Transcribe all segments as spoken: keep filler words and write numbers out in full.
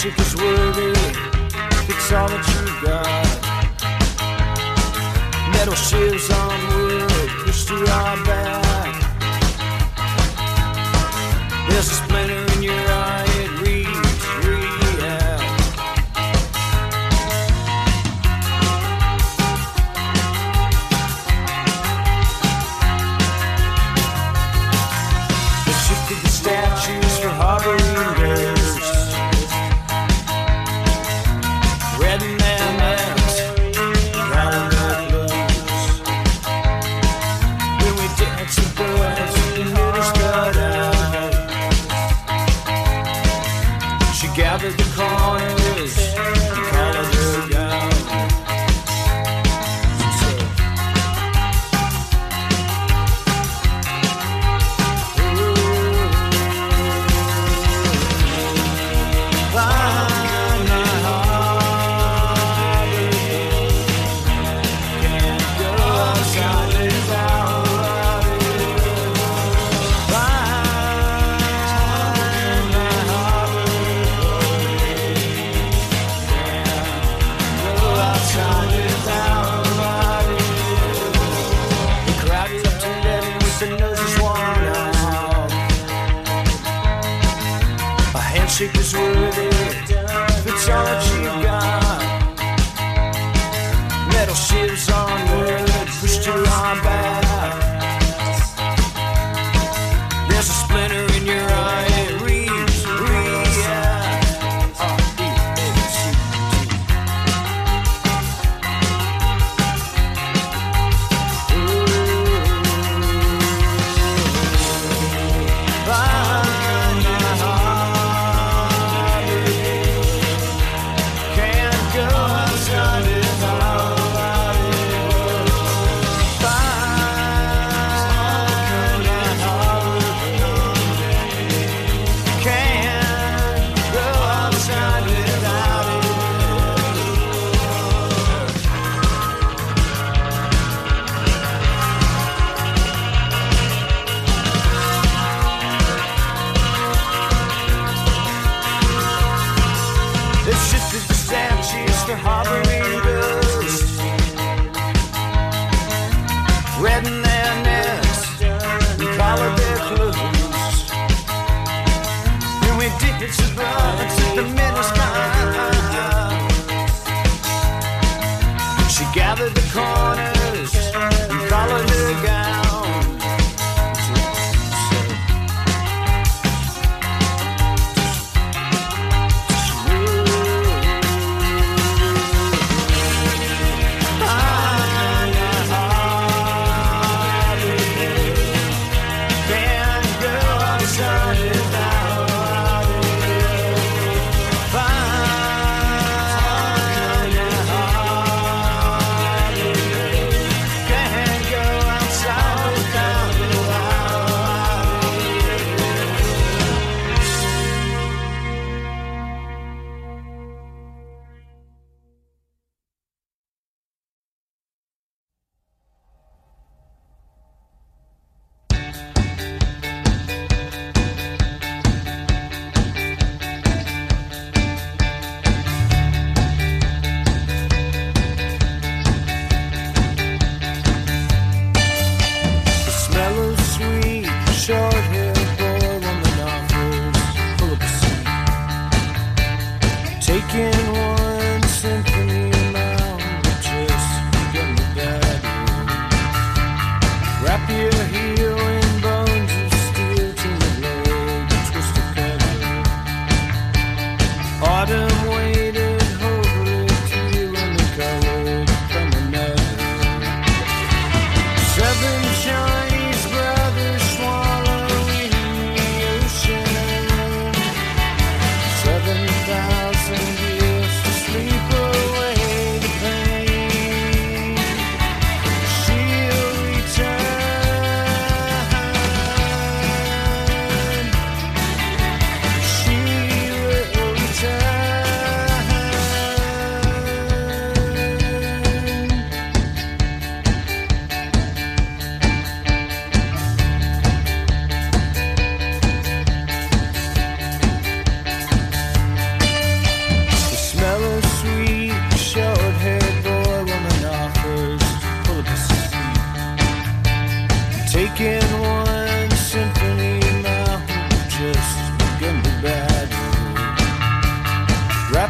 chick is worthy, it's all that you got. Metal shelves on wood, pushed to our back. There's a splinter in your eye, it reads react. They shifted the statues for harboring girls.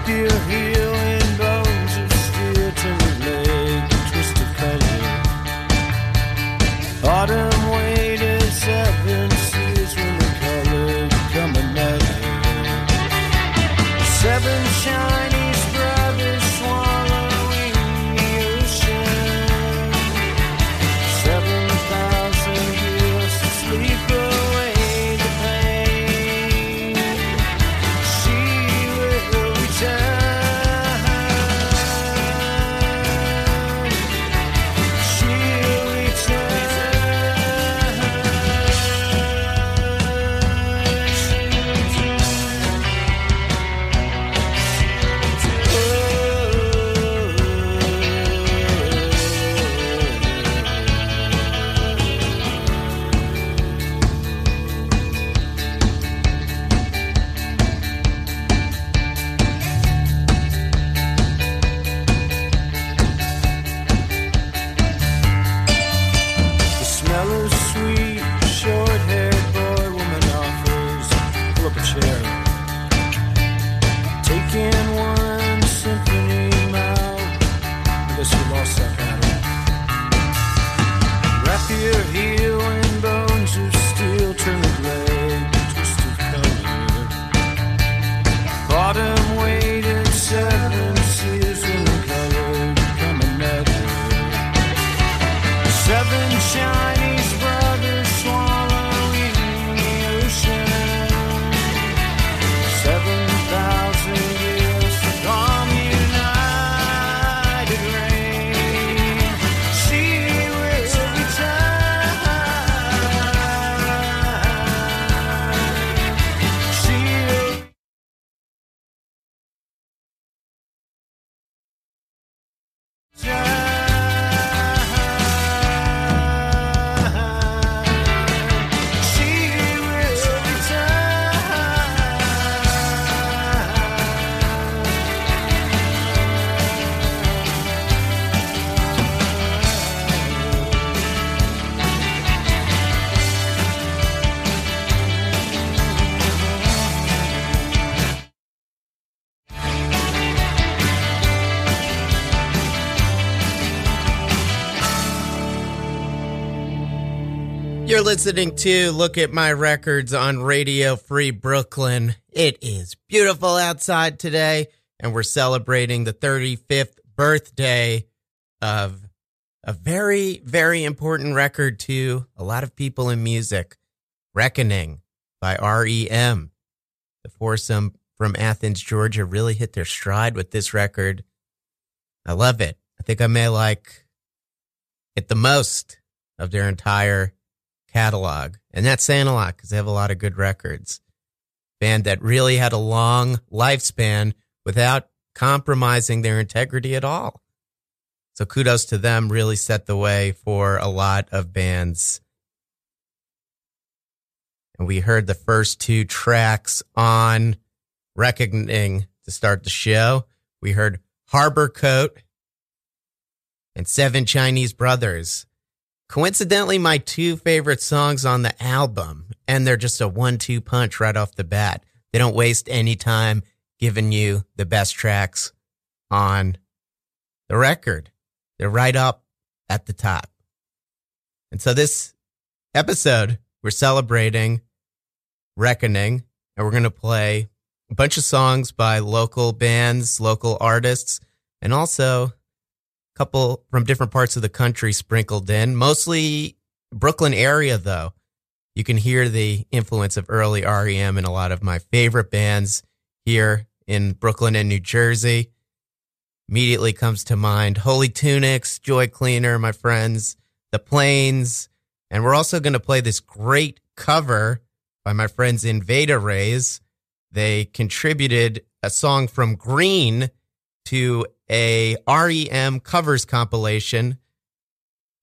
still healing bones of steel till the blade twist of color. Autumn waited seven seas when the color become another. Seven Chinese brothers swallowing the ocean. Seven thousand years to sleep away the pain. She will return. She'll return. She'll return. The smell of sweet, short-haired boy woman offers pull up a chair. Taking one symphony mile, I guess we lost that battle. Wrap your heel in bones of steel, turn the blade to twist of color. Autumn waited seven seas when the color become another. Seven Chinese brothers swallowing the ocean. Seven thousand years to calm united rain. She will return. She will. You're listening to Look at My Records on Radio Free Brooklyn. It is beautiful outside today, and we're celebrating the thirty-fifth birthday of a very, very important record to a lot of people in music, Reckoning by R E M The foursome from Athens, Georgia really hit their stride with this record. I love it. I think I may like it the most of their entire catalog, and that's saying a lot because they have a lot of good records. Band that really had a long lifespan without compromising their integrity at all. So kudos to them, really set the way for a lot of bands. And we heard the first two tracks on Reckoning to start the show. We heard Harbor Coat and Seven Chinese Brothers. Coincidentally, my two favorite songs on the album, and they're just a one-two punch right off the bat. They don't waste any time giving you the best tracks on the record. They're right up at the top. And so this episode, we're celebrating Reckoning, and we're going to play a bunch of songs by local bands, local artists, and also couple from different parts of the country sprinkled in, mostly Brooklyn area, though. You can hear the influence of early R E M in a lot of my favorite bands here in Brooklyn and New Jersey. Immediately comes to mind Holy Tunics, Joy Cleaner, my friends, The Plains. And we're also going to play this great cover by my friends Invader Rays. They contributed a song from Green to a R E M covers compilation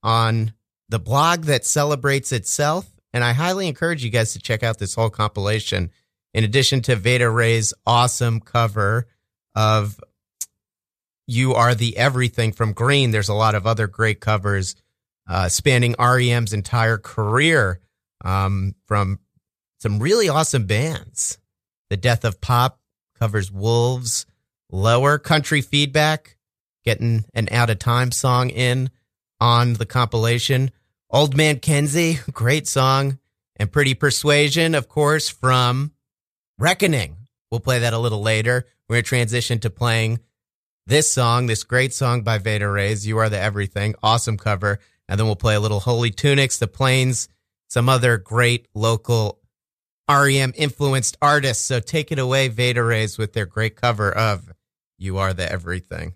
on the blog that celebrates itself. And I highly encourage you guys to check out this whole compilation. In addition to Veda Ray's awesome cover of You Are the Everything from Green, there's a lot of other great covers uh, spanning R E M's entire career um, from some really awesome bands. The Death of Pop covers Wolves. Lower Country Feedback, getting an Out of Time song in on the compilation. Old Man Kenzie, great song. And Pretty Persuasion, of course, from Reckoning. We'll play that a little later. We're going to transition to playing this song, this great song by Invader Rays, You Are the Everything, awesome cover. And then we'll play a little Holy Tunics, The Plains, some other great local R E M influenced artists. So take it away, Invader Rays, with their great cover of You Are the Everything.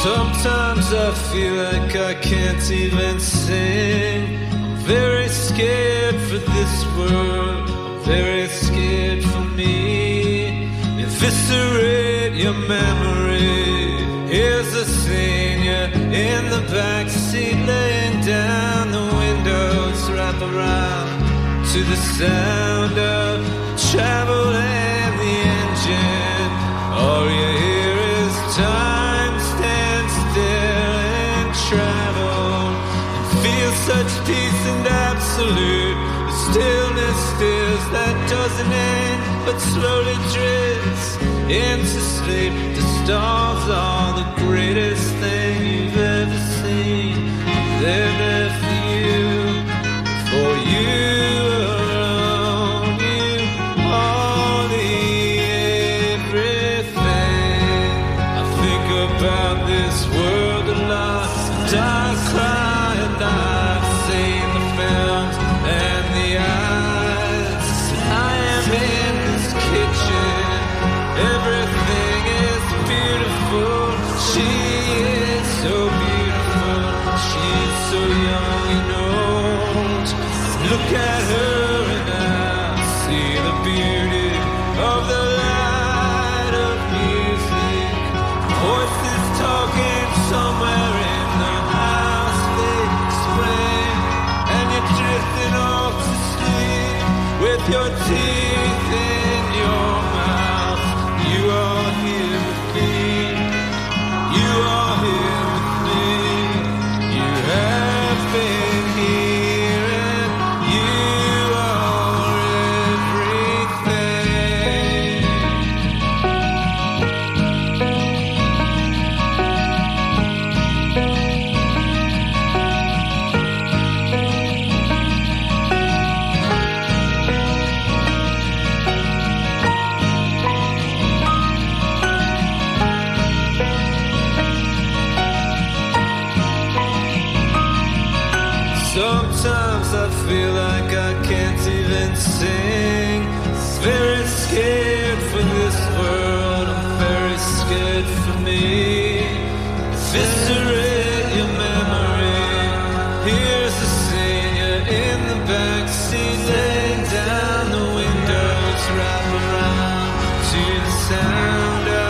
Sometimes I feel like I can't even sing. I'm very scared for this world. I'm very scared for me. Eviscerate your memory. Here's a senior in the backseat laying down. The windows wrap around to the sound of travel and the engine. All you hear is time. Such peace and absolute. The stillness stills that doesn't end, but slowly drifts into sleep. The stars are the greatest thing you've ever seen. They're there for you, for you alone. You are the everything. I think about this world a lot. And I cry and I look at her and I see the beauty of the light of music. Voices talking somewhere in the house, they explain. And you're drifting off to sleep with your teeth in your mouth. You are here with me. You are here with me. You have been here. Sing. I'm very scared for this world. I'm very scared for me. Eviscerate your memory. Here's a senior in the backseat laying down. The windows wrap around to the sound of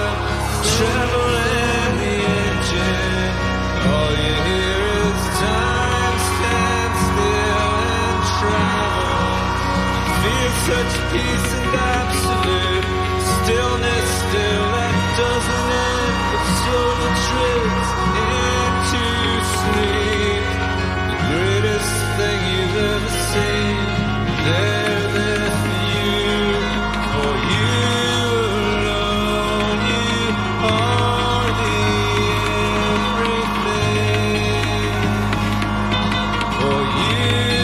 travel and the engine. All you hear is time stand still and travel. Such peace and absolute stillness still that doesn't end, but slowly drifts into sleep. The greatest thing you've ever seen, they're there for you, for you alone. You are the everything, for you. Yeah.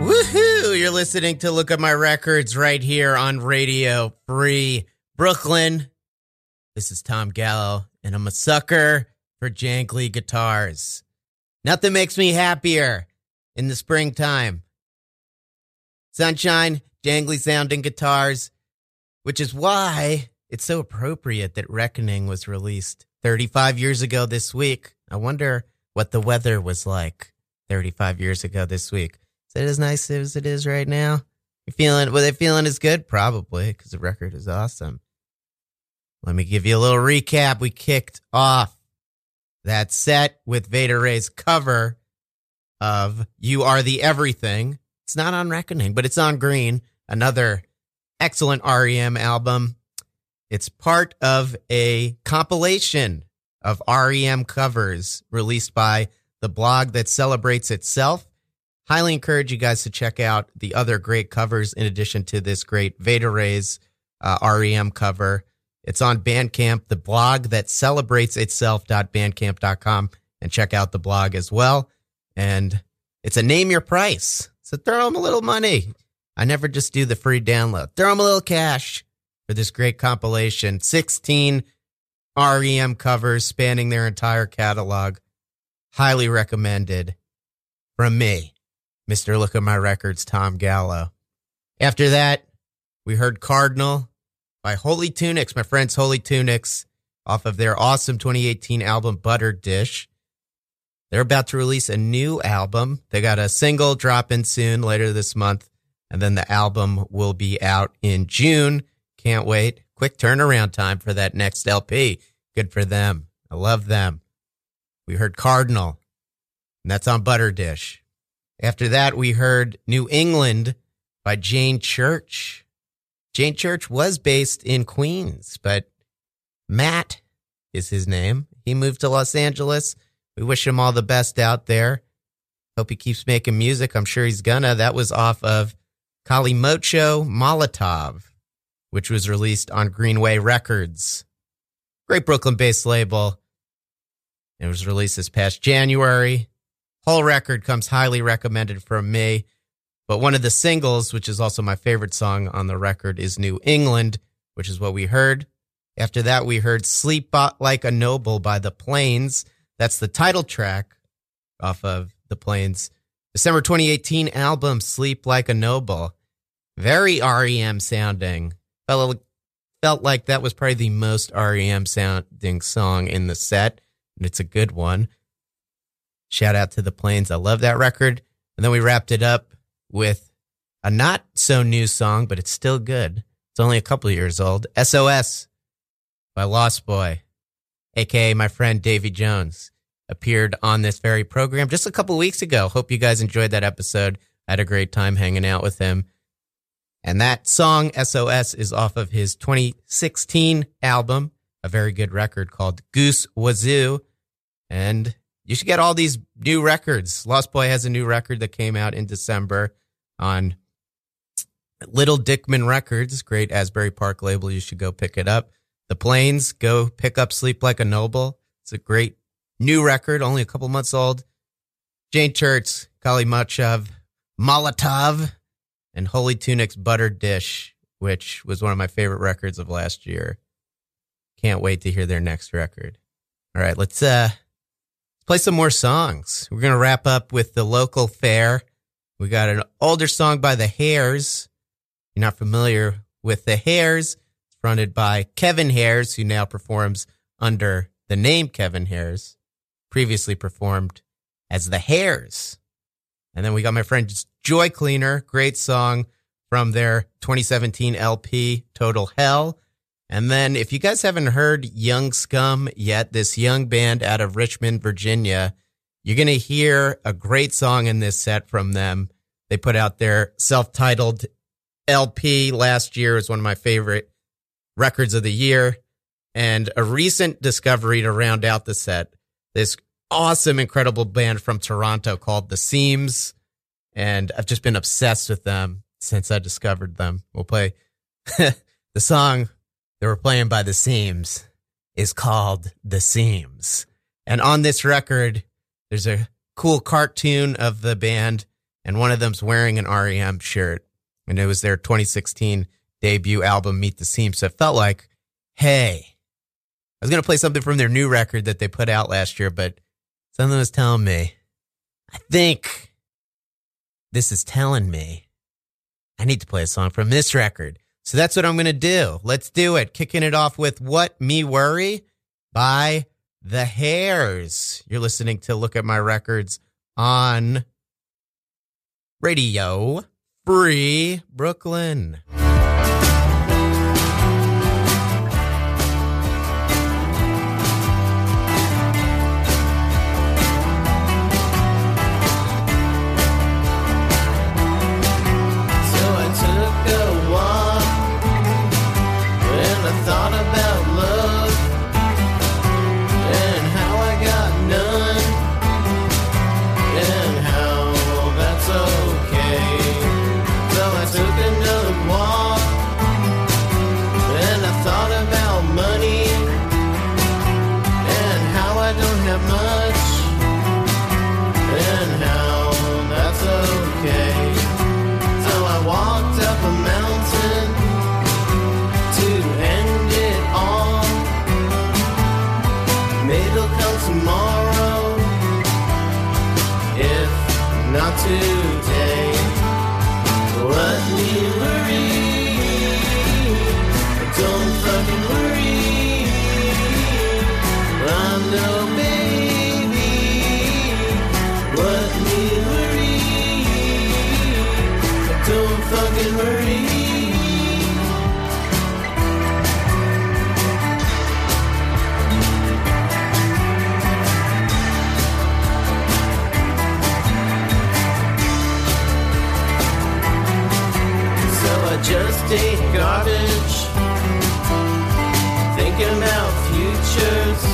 Woohoo! You're listening to Look at My Records right here on Radio Free Brooklyn. This is Tom Gallo, and I'm a sucker for jangly guitars. Nothing makes me happier in the springtime. Sunshine, jangly sounding guitars, which is why it's so appropriate that Reckoning was released thirty-five years ago this week. I wonder what the weather was like thirty-five years ago this week. Is it as nice as it is right now? You feeling? Were they feeling as good? Probably, because the record is awesome. Let me give you a little recap. We kicked off that set with Invader Rays' cover of You Are the Everything. It's not on Reckoning, but it's on Green, another excellent R E M album. It's part of a compilation of R E M covers released by the blog that celebrates itself. Highly encourage you guys to check out the other great covers in addition to this great Invader Rays uh, R E M cover. It's on Bandcamp, the blog that celebrates itself dot bandcamp dot com, and check out the blog as well. And it's a name your price, so throw them a little money. I never just do the free download. Throw them a little cash for this great compilation. sixteen R E M covers spanning their entire catalog. Highly recommended from me, Mister Look at My Records, Tom Gallo. After that, we heard Cardinal by Holy Tunics, my friends Holy Tunics, off of their awesome twenty eighteen album, Butter Dish. They're about to release a new album. They got a single dropping soon later this month, and then the album will be out in June. Can't wait. Quick turnaround time for that next L P. Good for them. I love them. We heard Cardinal, and that's on Butter Dish. After that, we heard New England by Jane Church. Jane Church was based in Queens, but Matt is his name. He moved to Los Angeles. We wish him all the best out there. Hope he keeps making music. I'm sure he's gonna. That was off of Kalimotxo Molotov, which was released on Greenway Records. Great Brooklyn-based label. It was released this past January. Whole record comes highly recommended from me. But one of the singles, which is also my favorite song on the record, is New England, which is what we heard. After that, we heard Sleep Like a Noble by The Plains. That's the title track off of The Plains' December twenty eighteen album, Sleep Like a Noble. Very R E M sounding. Felt, felt like that was probably the most R E M sounding song in the set, and it's a good one. Shout out to The Plains. I love that record. And then we wrapped it up with a not-so-new song, but it's still good. It's only a couple of years old. S O S by Lost Boy, a k a my friend Davy Jones, appeared on this very program just a couple of weeks ago. Hope you guys enjoyed that episode. I had a great time hanging out with him. And that song, S O S, is off of his twenty sixteen album, a very good record called Goose Wazoo. And you should get all these new records. Lost Boy has a new record that came out in December on Little Dickman Records, great Asbury Park label. You should go pick it up. The Plains, go pick up Sleep Like a Noble. It's a great new record, only a couple months old. Jane Church, Kalimotxo Molotov, and Holy Tunics' Butter Dish, which was one of my favorite records of last year. Can't wait to hear their next record. All right, let's uh let's play some more songs. We're going to wrap up with the local fare. We got an older song by the Hairs. You're not familiar with the Hairs. It's fronted by Kevin Hairs, who now performs under the name Kevin Hairs, previously performed as the Hairs. And then we got my friend Joy Cleaner, great song from their twenty seventeen L P, Total Hell. And then if you guys haven't heard Young Scum yet, this young band out of Richmond, Virginia, you're going to hear a great song in this set from them. They put out their self-titled L P last year. It was one of my favorite records of the year. And a recent discovery to round out the set, this awesome, incredible band from Toronto called The Seams. And I've just been obsessed with them since I discovered them. We'll play the song they were playing by The Seams is called The Seams. And on this record, there's a cool cartoon of the band and one of them's wearing an R E M shirt, and it was their twenty sixteen debut album, Meet the Seams. So it felt like, hey, I was going to play something from their new record that they put out last year, but something was telling me, I think this is telling me I need to play a song from this record. So that's what I'm going to do. Let's do it. Kicking it off with What Me Worry by The Hairs. You're listening to Look at My Records on Radio Free Brooklyn. Just ate garbage, thinking about futures,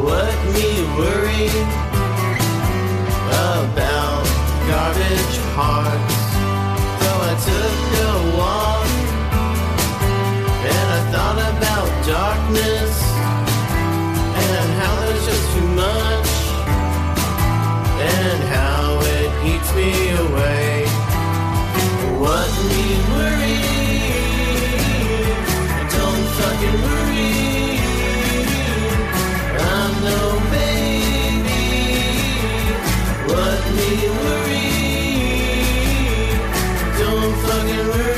what me worry about garbage hearts. So I took a walk, and I thought about darkness, and how there's just too much, and how it eats me away. What me worry, don't fucking worry, I'm no baby. What me worry, don't fucking worry.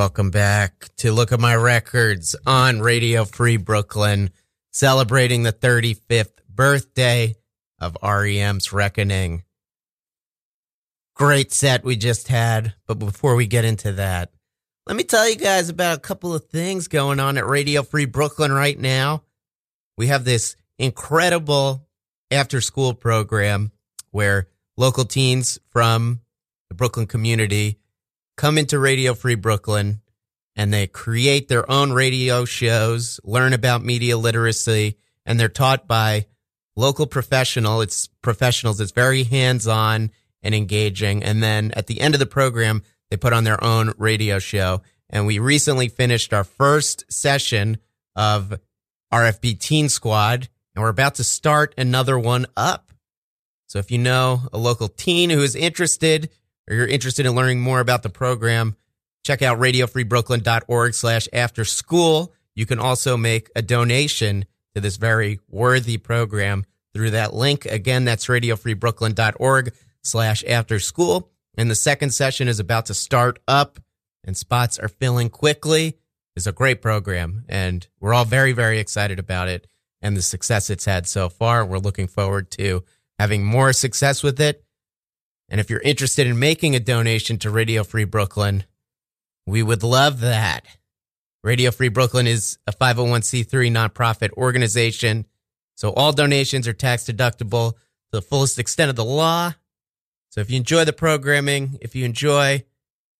Welcome back to Look at My Records on Radio Free Brooklyn, celebrating the thirty-fifth birthday of R E M's Reckoning. Great set we just had, but before we get into that, let me tell you guys about a couple of things going on at Radio Free Brooklyn right now. We have this incredible after-school program where local teens from the Brooklyn community come into Radio Free Brooklyn and they create their own radio shows, learn about media literacy, and they're taught by local professional. It's professionals. It's very hands-on and engaging. And then at the end of the program, they put on their own radio show. And we recently finished our first session of R F B Teen Squad, and we're about to start another one up. So if you know a local teen who is interested, or you're interested in learning more about the program, check out radiofreebrooklyn.org slash after school. You can also make a donation to this very worthy program through that link. Again, that's radiofreebrooklyn.org slash after school. And the second session is about to start up, and spots are filling quickly. It's a great program, and we're all very, very excited about it and the success it's had so far. We're looking forward to having more success with it. And if you're interested in making a donation to Radio Free Brooklyn, we would love that. Radio Free Brooklyn is a five oh one c three nonprofit organization, so all donations are tax deductible to the fullest extent of the law. So if you enjoy the programming, if you enjoy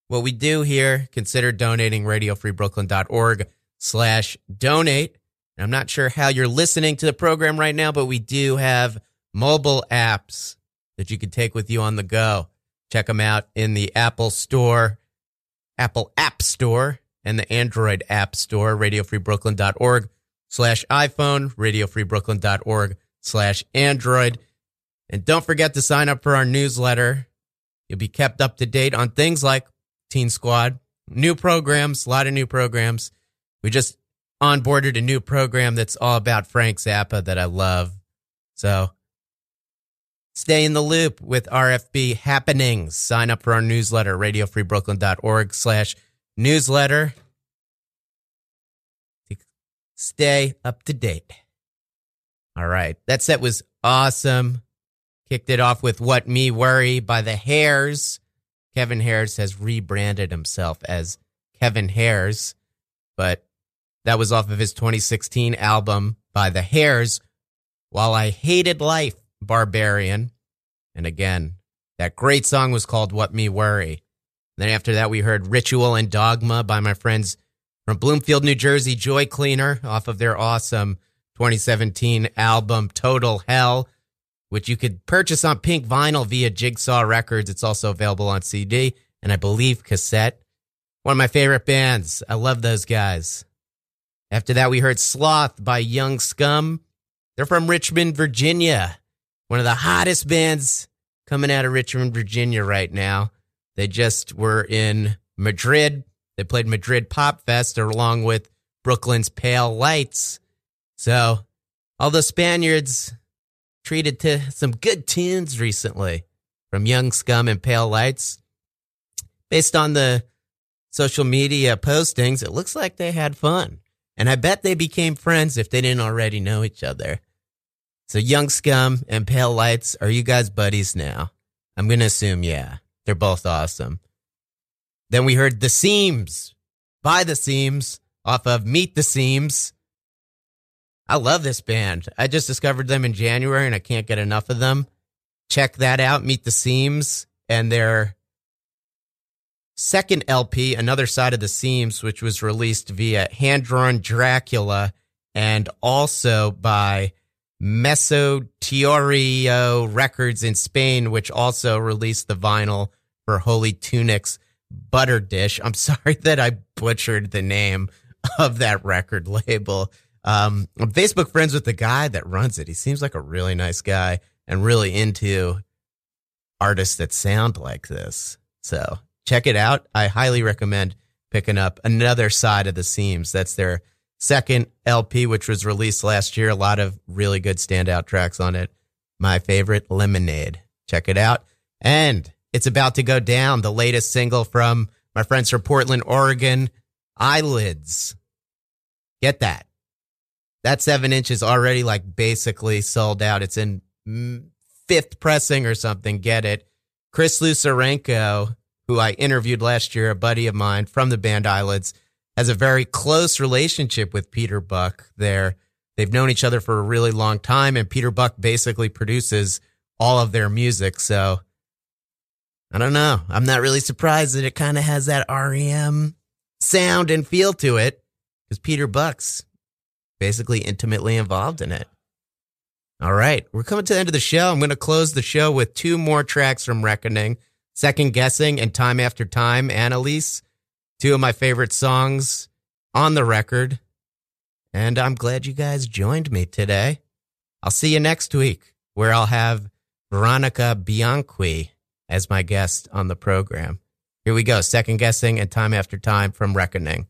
what we do here, consider donating radiofreebrooklyn.org slash donate. And I'm not sure how you're listening to the program right now, but we do have mobile apps that you can take with you on the go. Check them out in the Apple Store, Apple App Store, and the Android App Store, radiofreebrooklyn.org slash iPhone, radiofreebrooklyn.org slash Android. And don't forget to sign up for our newsletter. You'll be kept up to date on things like Teen Squad, new programs, a lot of new programs. We just onboarded a new program that's all about Frank Zappa that I love. So stay in the loop with R F B happenings. Sign up for our newsletter, radiofreebrooklyn.org slash newsletter. Stay up to date. All right. That set was awesome. Kicked it off with What Me Worry by the Hairs. Kevin Hairs has rebranded himself as Kevin Hairs, but that was off of his twenty sixteen album by the Hairs, While I Hated Life, Barbarian. And again, that great song was called What Me Worry. And then after that, we heard Ritual and Dogma by my friends from Bloomfield, New Jersey, Joy Cleaner, off of their awesome twenty seventeen album Total Hell, which you could purchase on pink vinyl via Jigsaw Records. It's also available on C D and I believe cassette. One of my favorite bands. I love those guys. After that, we heard Sloth by Young Scum. They're from Richmond, Virginia. One of the hottest bands coming out of Richmond, Virginia right now. They just were in Madrid. They played Madrid Pop Fest along with Brooklyn's Pale Lights. So all the Spaniards treated to some good tunes recently from Young Scum and Pale Lights. Based on the social media postings, it looks like they had fun. And I bet they became friends if they didn't already know each other. So Young Scum and Pale Lights, are you guys buddies now? I'm going to assume, yeah. They're both awesome. Then we heard The Seams by The Seams off of Meet The Seams. I love this band. I just discovered them in January and I can't get enough of them. Check that out, Meet The Seams, and their second L P, Another Side of the Seams, which was released via Hand Drawn Dracula and also by Mesoteorio Records in Spain, which also released the vinyl for Holy Tunics, Butter Dish. I'm sorry that I butchered the name of that record label. Um, I'm Facebook friends with the guy that runs it. He seems like a really nice guy and really into artists that sound like this. So check it out. I highly recommend picking up Another Side of the Seams. That's their second L P, which was released last year. A lot of really good standout tracks on it. My favorite, Lemonade. Check it out. And it's about to go down. The latest single from My friends from Portland, Oregon, Eyelids. Get that. That seven inch is already like basically sold out. It's in fifth pressing or something. Get it. Chris Lucerenko, who I interviewed last year, a buddy of mine from the band Eyelids, has a very close relationship with Peter Buck there. They've known each other for a really long time, and Peter Buck basically produces all of their music. So I don't know. I'm not really surprised that it kind of has that R E M sound and feel to it, because Peter Buck's basically intimately involved in it. All right, we're coming to the end of the show. I'm going to close the show with two more tracks from Reckoning, Second Guessing and Time After Time, Annalise, two of my favorite songs on the record. And I'm glad you guys joined me today. I'll see you next week, where I'll have Veronica Bianchi as my guest on the program. Here we go, Second Guessing and Time After Time from Reckoning.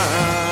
Time.